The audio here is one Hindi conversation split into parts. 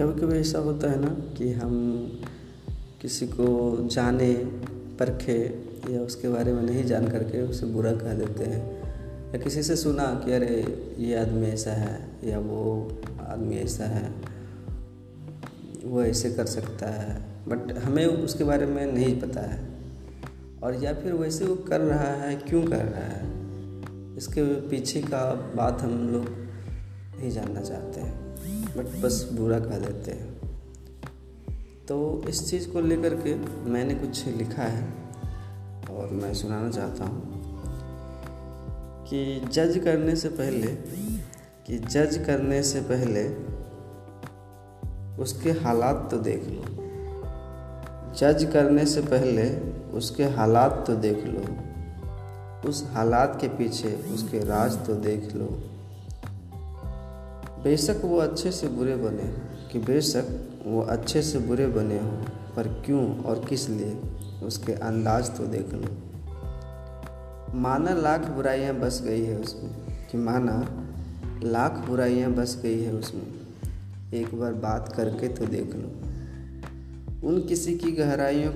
कभी कभी ऐसा होता है ना कि हम किसी को जाने परखे या उसके बारे में नहीं जान करके उसे बुरा कह देते हैं, या किसी से सुना कि अरे ये आदमी ऐसा है या वो आदमी ऐसा है, वो ऐसे कर सकता है, बट हमें उसके बारे में नहीं पता है, और या फिर वैसे वो कर रहा है, क्यों कर रहा है, इसके पीछे का बात हम लोग नहीं जानना चाहते हैं, बट बस बुरा कह देते हैं। तो इस चीज़ को लेकर के मैंने कुछ लिखा है और मैं सुनाना चाहता हूँ कि जज करने से पहले उसके हालात तो देख लो, जज करने से पहले उसके हालात तो देख लो, उस हालात के पीछे उसके राज तो देख लो। बेशक वो अच्छे से बुरे बने हो, पर क्यों और किस लिए उसके अंदाज तो देख लो। माना लाख बुराइयाँ बस गई है उसमें, एक बार बात करके तो देख लो। उन किसी की गहराइयों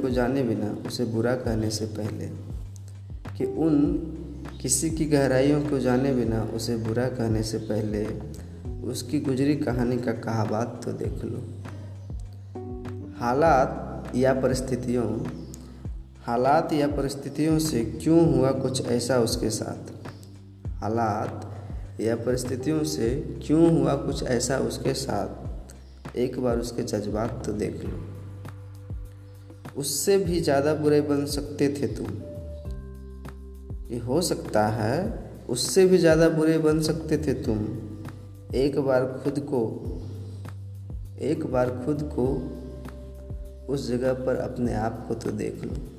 को जाने बिना उसे बुरा कहने से पहले कि उन किसी की गहराइयों को जाने बिना उसे बुरा कहने से पहले उसकी गुजरी कहानी का कहावत तो देख लो। हालात या परिस्थितियों से क्यों हुआ कुछ ऐसा उसके साथ, एक बार उसके जज्बात तो देख लो। उससे भी ज़्यादा बुरे बन सकते थे तुम, ये हो सकता है, उससे भी ज़्यादा बुरे बन सकते थे तुम। एक बार खुद को उस जगह पर अपने आप को तो देख लो।